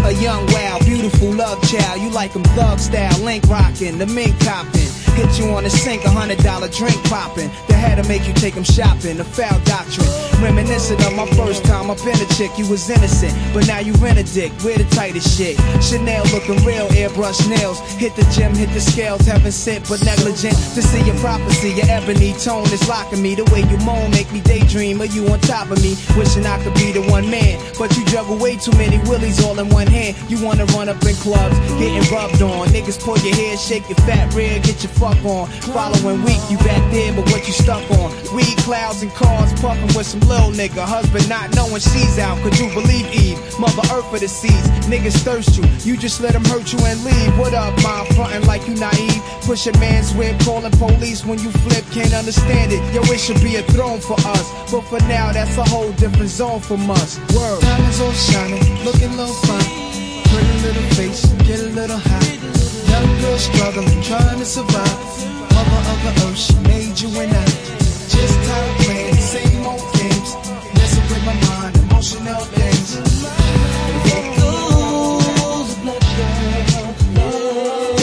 on me. A young, wild, beautiful love child. You like them thug style, link rockin', the mink coppin'. Hit you on the sink, a hundred dollar drink poppin'. The had to make you take them shopping, a foul doctrine. Reminiscent of my first time I been a chick. You was innocent, but now you rent a dick. We're the tightest shit. Chanel looking real, airbrush nails. Hit the gym, hit the scales, haven't sent but negligent. To see your prophecy, your ebony tone is locking me. The way you moan make me daydream of you on top of me. Wishing I could be the one man, but you juggle way too many willies all in one hand. You wanna run up in clubs, getting rubbed on. Niggas pull your hair, shake your fat rear, get your fuck on. Following week, you back there, but what you stuck on? Weed, clouds, and cars, puffin' with some little nigga. Husband not knowing she's out, could you believe Eve? Mother Earth of the seas, niggas thirst you. You just let them hurt you and leave. What up, mom? Frontin' like you naive. Push a man's whip, calling police when you flip, can't understand it. Yo, it should be a throne for us, but for now, that's a whole different zone from us. Word. Diamonds all shining, looking a little fine. Pretty little face, get a little high. Young girl struggling, trying to survive. Mother of the earth, she made you and I. Just tired of playing the same old games. Messing with my mind, emotional things. It goes blood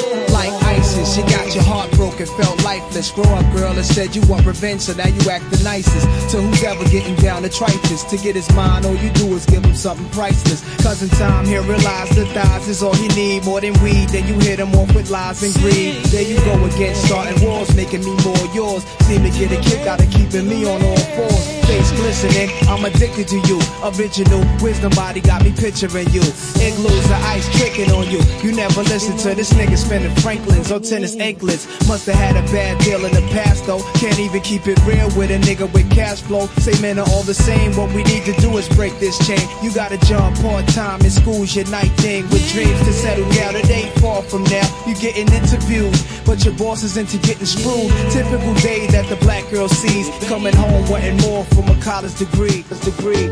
down, like ISIS, she got your heart broken, felt like lifeless. Grow up, girl, and said you want revenge, so now you act the nicest to who's ever getting down to tritus. To get his mind, all you do is give him something priceless. Cousin Tom here realized the thighs is all he need. More than weed, then you hit him off with lies and greed. There you go again, starting wars, making me more yours. Seem to get a kick out of keeping me on all fours. Face glistening, I'm addicted to you. Original wisdom body got me picturing you. Igloos of ice tricking on you. You never listen to this nigga spinning Franklins or tennis anklets. Must have had a bad deal in the past though. Can't even keep it real with a nigga with cash flow. Say men are all the same. What we need to do is break this chain. You gotta jump part time in school's your night thing. With dreams to settle down, it ain't far from now. You getting interviewed, but your boss is into getting screwed. Typical day that the black girl sees, coming home wanting more from a college degree. Degree.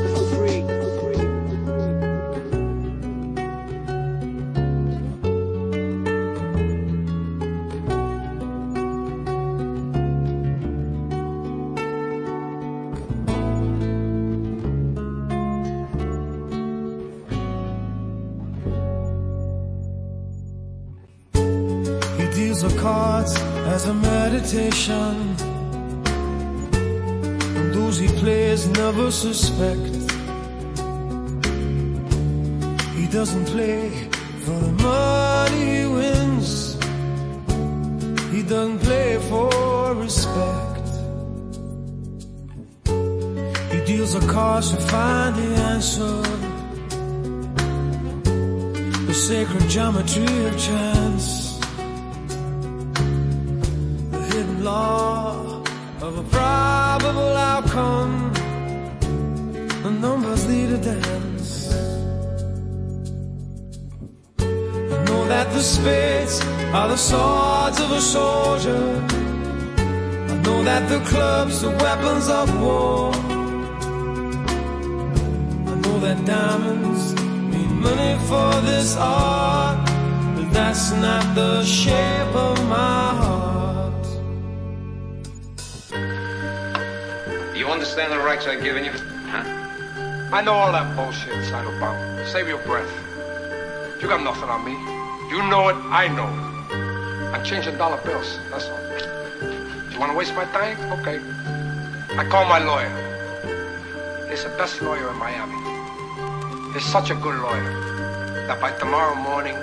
As a meditation, and those he plays never suspect. He doesn't play for the money he wins. He doesn't play for respect. He deals the cards to find the answer. The sacred geometry of chance. Law of a probable outcome, the numbers lead a dance. I know that the spades are the swords of a soldier. I know that the clubs are weapons of war. I know that diamonds mean money for this art, but that's not the shape of my heart. You understand the rights I've given you? Huh? I know all that bullshit, Seidelbaum. Save your breath. You got nothing on me. You know it, I know it. I'm changing dollar bills, that's all. You want to waste my time? Okay. I call my lawyer. He's the best lawyer in Miami. He's such a good lawyer that by tomorrow morning,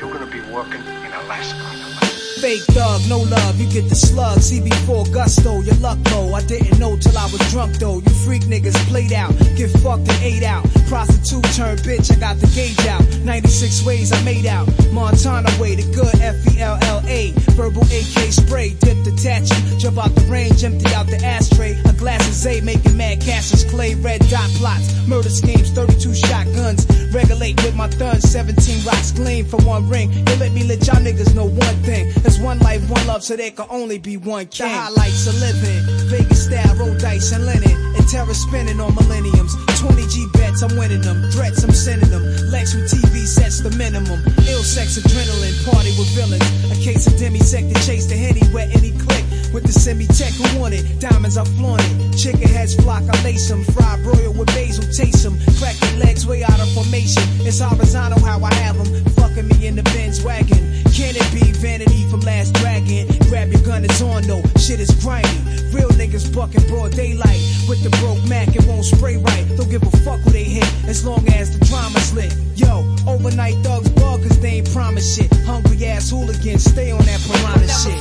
you're going to be working in Alaska. Alaska. Fake thug, no love, you get the slug. C B four gusto, your luck low. I didn't know till I was drunk though. You freak niggas played out, get fucked and ate out. Prostitute turned bitch, I got the gauge out. ninety-six ways I made out. Montana way, the good F E L L A. Verbal A K spray, dip detaching. Jump out the range, empty out the ashtray. A glass of Zay, making mad cashes. Clay, red dot plots. Murder schemes, thirty-two shotguns. Regulate with my thuns, seventeen rocks gleam for one ring. They let me let y'all niggas know one thing. It's one life, one love, so there can only be one king. The highlights of living, Vegas style, roll dice and linen, and terror spinning on millenniums. twenty G bets, I'm winning them. Threats, I'm sending them. Lex with T V sets the minimum. Ill sex, adrenaline, party with villains. A case of demisect to chase the henny where any click. With the semi-tech, who want it? Diamonds, I flaunt it. Chicken heads flock, I lace them. Fried broil with basil, taste them. Crack their legs way out of formation. It's horizontal how I have them. Fucking me in the Benz wagon. Can it be vanity from Last Dragon? Grab your gun, it's on though, shit is grimy. Real niggas bucking broad daylight. With the broke Mac, it won't spray right. Don't give a fuck who they hit, as long as the drama's lit. Yo, overnight thugs bug, cause they ain't promise shit. Hungry ass hooligans, stay on that piranha shit.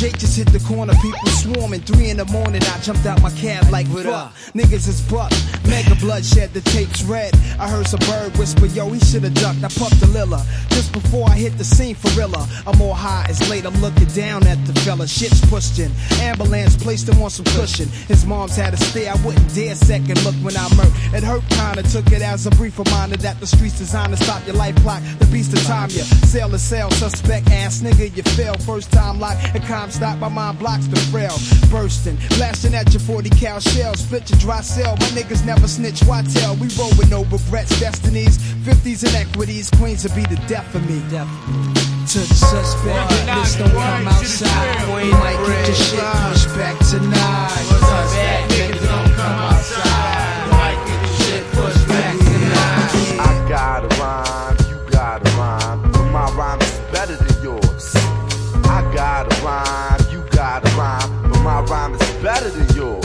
Jake just hit the corner, people swarming. Three in the morning, I jumped out my cab like, what up? Niggas is buck. Mega bloodshed, the tape's red. I heard some bird whisper, yo, he should've ducked. I puffed a lilla just before I hit the scene for Rilla. I'm all high, it's late, I'm looking down at the fella. Shit's pushed in. Ambulance placed him on some cushion. His mom's had a stare, I wouldn't dare second look when I murked. It hurt kinda, took it as a brief reminder that the streets designed to stop your life block. The beast of time, you sell to sell, suspect ass nigga, you fail. First time lock, and stop, my mind blocks the rail, bursting, blasting Bustin' at your forty cal shell, split your dry cell. My niggas never snitch, why tell? We roll with no regrets, destinies, fifties and equities. Queens will be the death of me. Death of me. To the suspect, this don't come outside. You might get your shit pushed back tonight. Suspect, niggas don't come outside. You might get your shit pushed back tonight. I got a rhyme, you got a rhyme, but my rhyme is better than yours. I got a rhyme, you got a rhyme, but my rhyme is better than yours. You.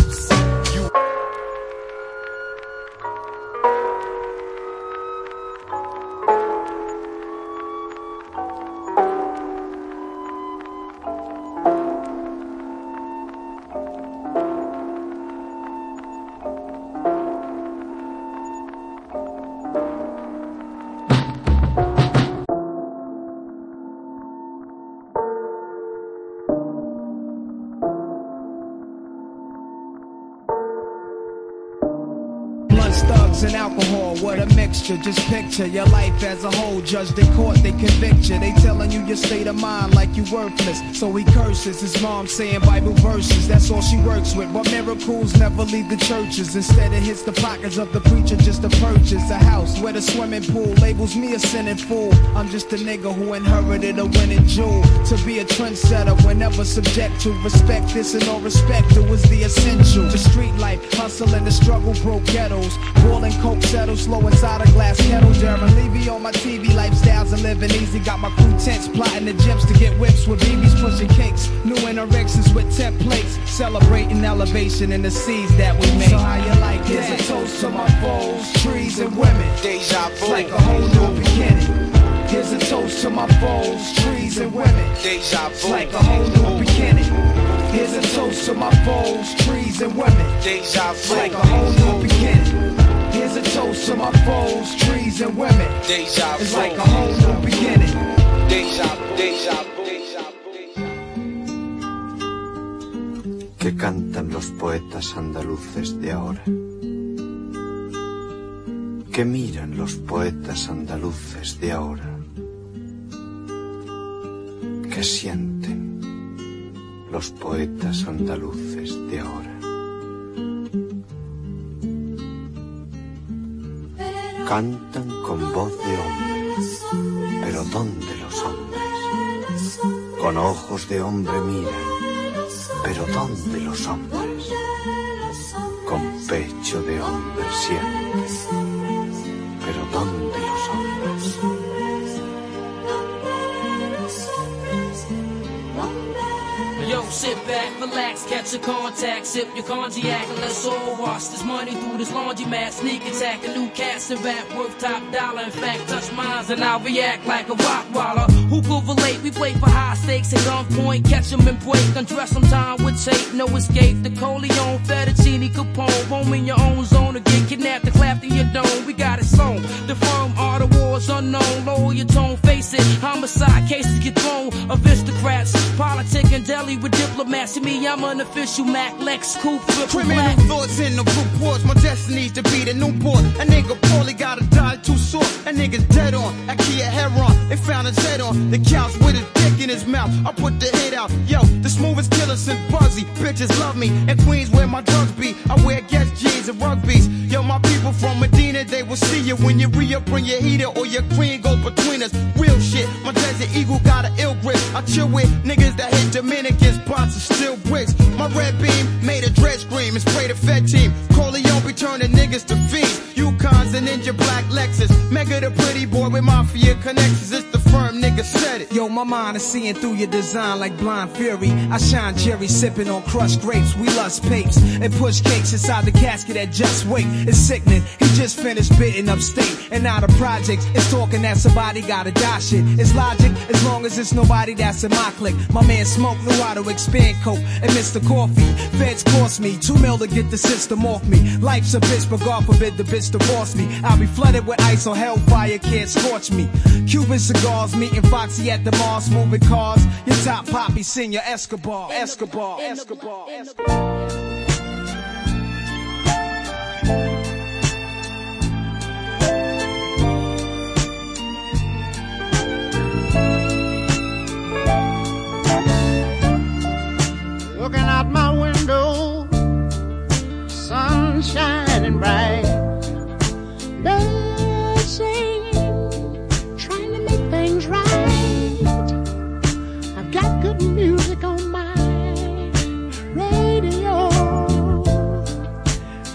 And alcohol, what a mixture. Just picture your life as a whole. Judged in court, they convict you. They telling you your state of mind like you worthless. So he curses his mom saying Bible verses. That's all she works with. But miracles never leave the churches. Instead it hits the pockets of the preacher just to purchase a house with a swimming pool. Labels me a sinning fool. I'm just a nigga who inherited a winning jewel. To be a trendsetter whenever subject to respect this and all respect it was the essential. The street life, hustle and the struggle broke ghettos. Balling coke settle slow inside a glass kettle. Darren Levy on my T V, lifestyles and living easy. Got my crew tense, plotting the gyms to get whips with B Bs pushing cakes. New interactions with templates, celebrating elevation in the seas that we make. So how you like it? Here's a toast to my foes, trees and women. Deja vu, like a whole new beginning. Here's a toast to my foes, trees and women. Deja vu, like a whole new beginning. Here's a toast to my foes, trees and women. Deja vu, like a whole new beginning. Here's a toast to my foes, trees and women. Deja vu. It's like a whole new beginning. Deja vu, deja vu. ¿Qué cantan los poetas andaluces de ahora? ¿Qué miran los poetas andaluces de ahora? ¿Qué sienten los poetas andaluces de ahora? Cantan con voz de hombre, pero ¿dónde los hombres? Con ojos de hombre miran, pero ¿dónde los hombres? Con pecho de hombre sienten, pero ¿dónde los hombres? Yo, sit back, relax, catch a contact, sip your cognac, and let's all wash this money through this laundromat. Sneak attack, a new cast and rap, worth top dollar. In fact, touch mines and I'll react like a rockwaller. Who could relate? We play for high stakes at gunpoint, catch them and break, undress them time with tape, no escape. The Coleon, Fettuccine, Capone, roam in your own zone or get kidnapped and clapped in your dome. We got it sewn. The firm art of war's unknown, lower your tone, face it. Homicide cases get thrown, aristocrats, politic and deli with diplomats. To me, I'm an official Mac, Lex, Coop, criminal black. Thoughts in the reports. My destiny's to be the Newport. A nigga poorly gotta die too short. A nigga's dead on. I key a heron. They found his head on the couch with his dick in his mouth. I put the hit out. Yo, the smoothest killer since Buzzy. Bitches love me. In Queens where my drugs be, I wear guest jeans and rugbies. Yo, my people from Medina, they will see you when you re-up, bring your heater or your queen goes between us. Real shit. My Desert Eagle got an ill grip. I chill with niggas that hit Dominicans, bots and steel bricks. My red beam made a dread scream and spray the Fed team. Corleone be turning niggas to fiends. Yukons and Ninja Black Lexus. Mega the pretty boy with mafia connections. It's the firm, nigga said it. Yo, my mind is seeing through your design like blind fury. I shine Jerry sipping on crushed grapes. We lust papes and push cakes inside the casket at Just Wait. It's sickening. He just finished bidding upstate and out of projects. It's talking that somebody gotta die shit. It's logic as long as it's nobody that's in my clique. My man Smoke knew how to expand coke and Mister Coffee. Feds cost me two mil to get the system off me. Life's a bitch, but God forbid the bitch divorce me. I'll be flooded with ice or hellfire can't scorch me. Cuban cigars, meeting Foxy at the Mars, moving cars. Your top poppy, senior Escobar, Escobar, Escobar, Escobar. Looking out my window, sun shining bright. They say, trying to make things right. I've got good music on my radio.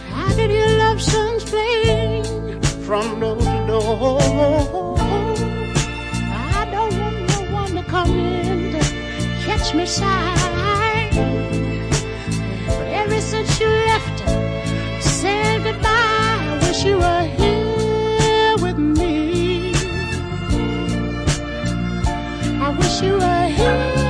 How did your love songs play from door to door? I don't want no one to come in to catch me side. Since you left, said goodbye. Wish you were here with me. I wish you were here.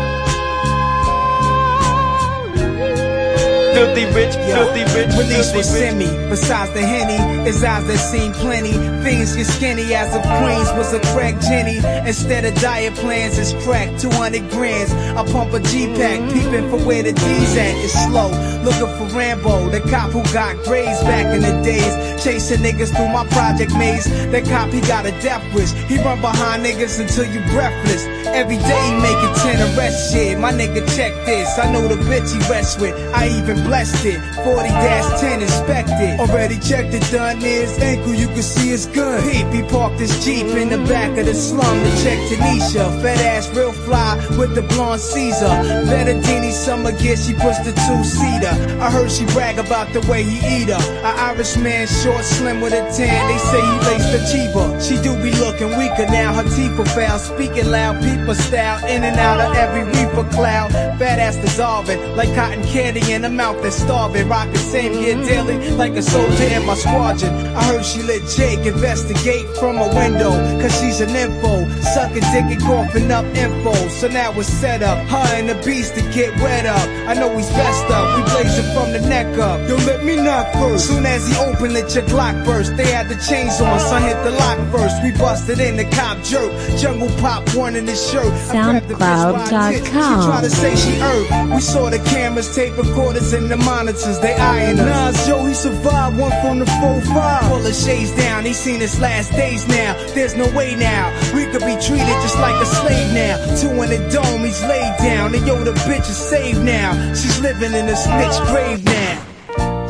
Filthy rich, filthy rich, release was semi. Besides the henny, his eyes that seen plenty. Things get skinny as if Queens was a crack Jenny. Instead of diet plans, it's crack two hundred grams. I pump a G-pack, peeping for where the D's at. It's slow. Looking for Rambo, the cop who got grazed back in the days. Chasing niggas through my project maze. That cop, he got a death wish. He run behind niggas until you breathless. Every day he making ten arrest shit. My nigga, check this. I know the bitch he rests with. I even blessed it. forty dash ten inspected. Already checked it, done near his ankle. You can see his gun. Peep, he parked his Jeep in the back of the slum to check Tanisha. Fat ass, real fly with the blonde Caesar. Benedini summer gear, she pushed the two-seater. I heard she brag about the way he eat her. An Irish man, short, slim with a tan. They say he laced the cheaper. She do be looking weaker now. Her teeth are foul, speaking loud, people style. In and out of every reaper cloud. Badass dissolving, like cotton candy in a mouth that's starving. Rockin' same gear daily, like a soldier in my squadron. I heard she let Jake investigate from a window, cause she's an info. Sucking dick and coughing up info. So now it's set up, her and the beast to get wet up. I know he's best up, we from the neck up, don't let me knock first. Soon as he opened it, your Glock burst. They had the chains on, so I hit the lock first. We busted in the cop jerk. Jungle pop one in his shirt. SoundCloud dot com. She tried to say she hurt. We saw the cameras, tape recorders, and the monitors. They eyeing us. Nas, yo, he survived one from the four five. Pull the shades down. He seen his last days now. There's no way now. We could be treated just like a slave now. Two in the dome, he's laid down. And yo, the bitch is saved now. She's living in this bitch grave now.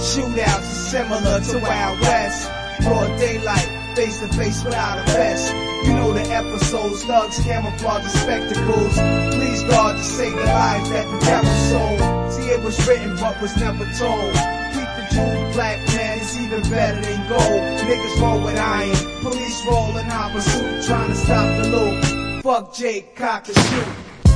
Shootouts similar to Wild West. Broad daylight, face to face without a vest. You know the episodes, thugs, camouflage, and spectacles. Please guard to save the lives that the devil sold. See, it was written but was never told. Keep the jewel black, man, it's even better than gold. Niggas roll with iron, police roll in high pursuit, trying to stop the loot. Fuck Jake, cock and shoot.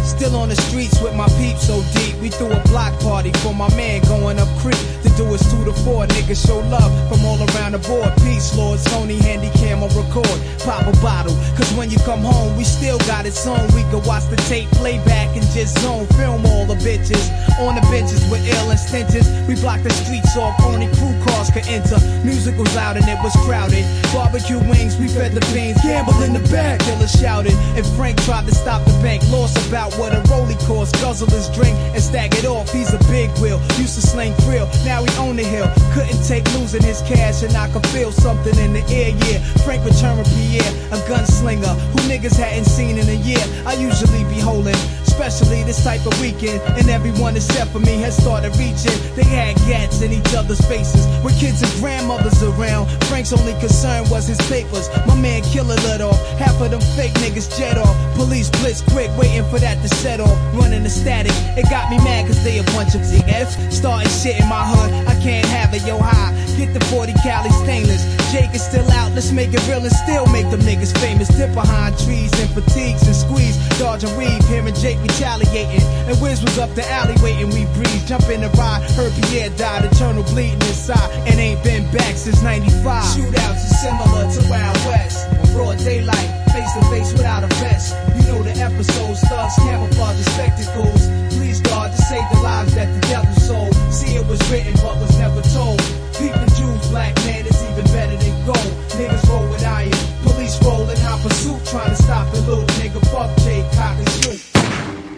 Still on the streets with my peeps so deep. We threw a block party for my man going up creek. The do is two to four, niggas show love from all around the board. Peace, Lord, Sony, handy camera, record, pop a bottle. Cause when you come home, we still got it on. We can watch the tape, playback, and just zone. Film all the bitches, on the benches with ill intentions. We blocked the streets off, only crew cars could enter. Music was loud and it was crowded. Barbecue wings, we fed the beans, gamble in the back. Killer shouted, and Frank tried to stop the bank. Lost about what a rolly course, guzzle his drink and stack it off. He's a big wheel, used to sling krill, now he own the hill. Couldn't take losing his cash, and I could feel something in the air, yeah. Frank returned with Pierre, a gunslinger who niggas hadn't seen in a year. I usually be holding, especially this type of weekend, and everyone except for me has started reaching. They had gats in each other's faces, with kids and grandmothers around. Frank's only concern was his papers. My man Killer let off, half of them fake niggas jet off. Police blitz quick, waiting for that to set off, running the static. It got me mad cause they a bunch of D Fs. Starting shit in my hood, I can't have it, yo high. Get the forty cali stainless. Jake is still out, let's make it real and still make them niggas famous. Dip behind trees and fatigues and squeeze. Dodge and weave, hearing Jake retaliating. And Wiz was up the alley waiting, we breeze. Jump in the ride, heard Pierre died, eternal bleeding inside. And ain't been back since ninety-five. Shootouts are similar to Wild West. Broad daylight, face to face without a vest. You know the episodes, thugs, camouflage, and spectacles. Please God to save the lives that the devil sold. See, it was written but was never told. Peeping Jews, black man, it's even better than gold. Niggas roll with iron, police roll in high pursuit, trying to stop the little nigga, fuck Jay, cock and shoot.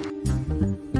Thank you.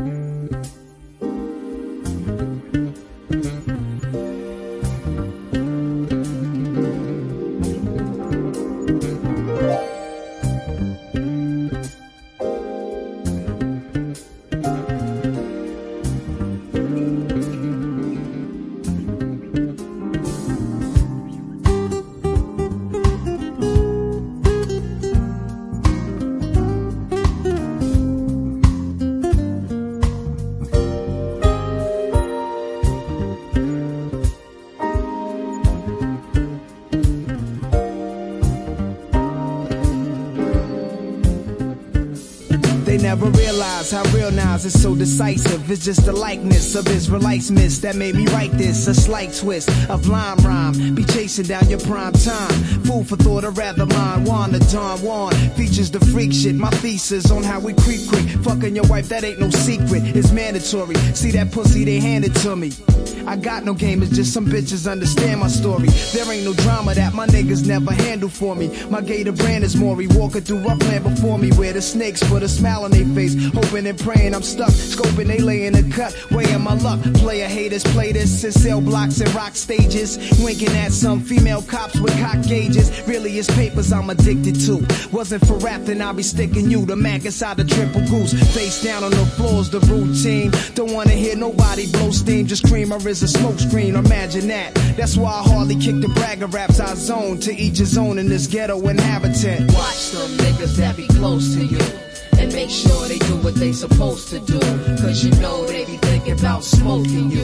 never realized how real Nas is so decisive. It's just the likeness of Israelites miss that made me write this. A slight twist of lime rhyme, be chasing down your prime time. Food for thought, or rather mine. Wanda Don Juan features the freak shit. My thesis on how we creep quick. Fucking your wife, that ain't no secret. It's mandatory. See that pussy, they handed to me. I got no game, it's just some bitches understand my story. There ain't no drama that my niggas never handle for me. My Gator brand is Maury, walking through rough land before me. Where the snakes put a smile on their face, hoping and praying I'm stuck. Scoping, they lay in the cut, weighing my luck. Player haters play this and sell blocks and rock stages. Winking at some female cops with cock gauges. Really it's papers I'm addicted to. Wasn't for rap, then I'll be sticking you. The Mac inside the triple goose, face down on the floor's the routine. Don't wanna hear nobody blow steam, just cream my wrist. A smoke screen, imagine that. That's why I hardly kick the bragger raps I zone. To each his own in this ghetto inhabitant. Watch them niggas that be close to you and make sure they do what they supposed to do. Cause you know they be thinking about smoking you.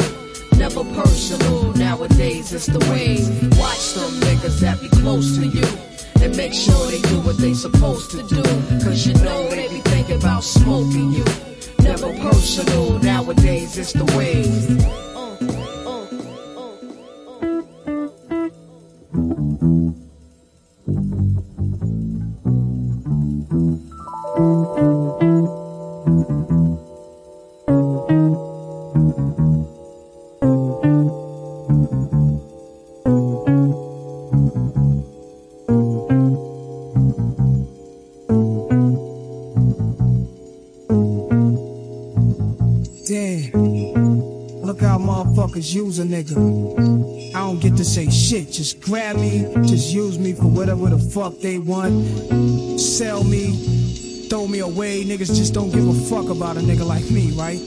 Never personal, nowadays it's the ways. Watch them niggas that be close to you and make sure they do what they supposed to do. Cause you know they be thinking about smoking you. Never personal, nowadays it's the ways. Use a nigga. I don't get to say shit. Just grab me, just use me for whatever the fuck they want. Sell me, throw me away. Niggas just don't give a fuck about a nigga like me, right?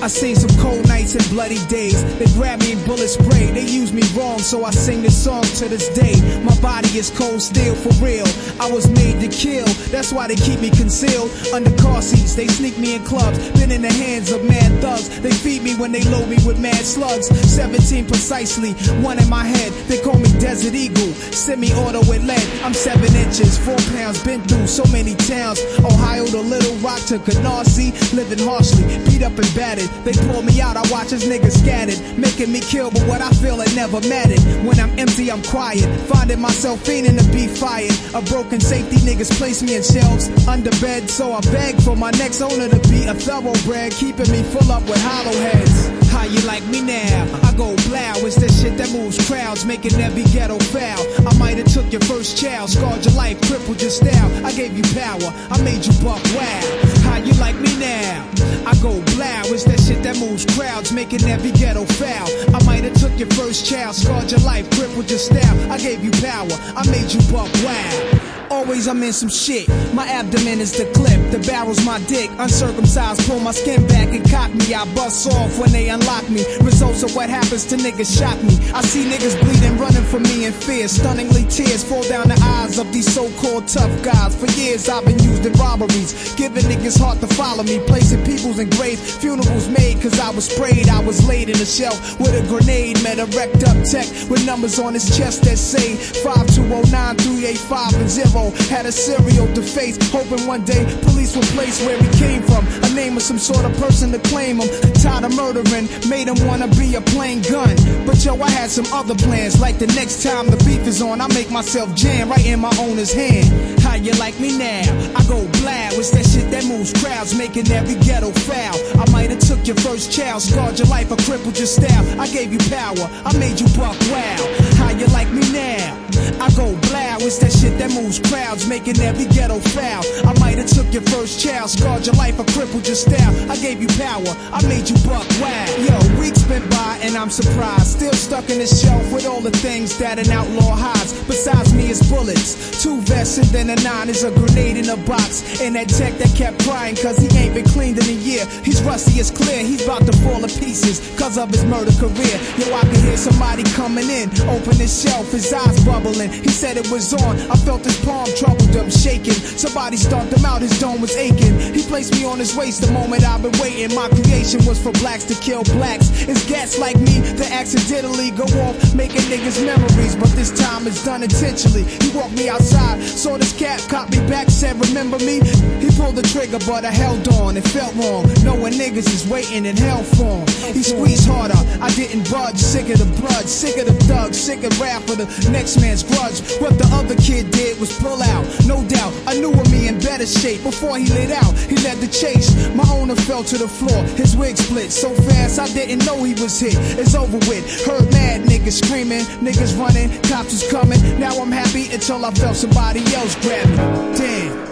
I seen some cold nights and bloody days. They grabbed me in bullet spray. They used me wrong, so I sing this song to this day. My body is cold steel, for real. I was made to kill, that's why they keep me concealed. Under car seats, they sneak me in clubs. Been in the hands of mad thugs. They feed me when they load me with mad slugs. seventeen precisely, one in my head. They call me Desert Eagle, semi-auto with lead. I'm seven inches, four pounds, been through so many towns. Ohio to Little Rock to Canarsie, living harshly, beat up and battered. They pull me out, I watch his niggas scattered, making me kill, but what I feel it never mattered. When I'm empty, I'm quiet, finding myself fiending to be fired. A broken safety, niggas place me in shelves under bed, so I beg for my next owner to be a thoroughbred, keeping me full up with hollow heads. How you like me now? I go blow. It's the shit that moves crowds, making every ghetto foul. I might have took your first child, scarred your life, crippled your style. I gave you power, I made you buck wow. How you like me now? I go blow. It's that shit that moves crowds, making every ghetto foul. I might have took your first child, scarred your life, crippled your style. I gave you power, I made you buck wow. Always I'm in some shit. My abdomen is the clip, the barrel's my dick. Uncircumcised, pull my skin back and cock me. I bust off when they unlock me. Results of what happens to niggas shock me. I see niggas bleeding, running from me in fear. Stunningly tears fall down the eyes of these so-called tough guys. For years I've been used in robberies, giving niggas heart to follow me, placing peoples in graves, funerals made. Cause I was sprayed, I was laid in a shell with a grenade. Met a wrecked up tech with numbers on his chest that say five two oh nine three eight five and zero. Had a serial to face, hoping one day police would place where he came from. A name of some sort of person to claim him. Tired of murdering, made him wanna be a plain gun. But yo, I had some other plans. Like the next time the beef is on, I make myself jam right in my owner's hand. How you like me now? I go blab. It's that shit that moves crowds, making every ghetto foul. I might have took your first child, scarred your life, or crippled your style. I gave you power, I made you buck wow. How you like me now? I go blow. It's that shit that moves crowds, making every ghetto foul. I might have took your first child, scarred your life, or crippled your style. I gave you power, I made you buck wow. Yo, weeks went by and I'm surprised, still stuck in the shelf with all the things that an outlaw hides. Besides me is bullets, two vests, and then a nine is a grenade in a box. And that tech that kept crying cause he ain't been cleaned in a year. He's rusty, it's clear, he's about to fall to pieces cause of his murder career. Yo, I can hear somebody coming in, open his shelf, his eyes bubbling. He said it was on, I felt his palm troubled him, shaking. Somebody stomped him out, his dome was aching. He placed me on his waist the moment I've been waiting. My creation was for blacks to kill blacks. It's is gats like me to accidentally go off making niggas memories, but this time it's done intentionally. He walked me outside, saw this cat, caught me back, said remember me. He pulled the trigger but I held on, it felt wrong, knowing niggas is waiting in hell for him. He squeezed harder, I didn't budge, sick of the blood, sick of the thugs, sick of rap for the next man's grudge. What the other kid did was pull out, no doubt, I knew of me in better shape. Before he lit out, he led the chase, my owner fell to the floor, his wig split so fast I didn't know he was hit. It's over with, heard mad niggas screaming, niggas running, cops was coming. Now I'm happy until I felt somebody else grab me. Damn.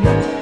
Thank you.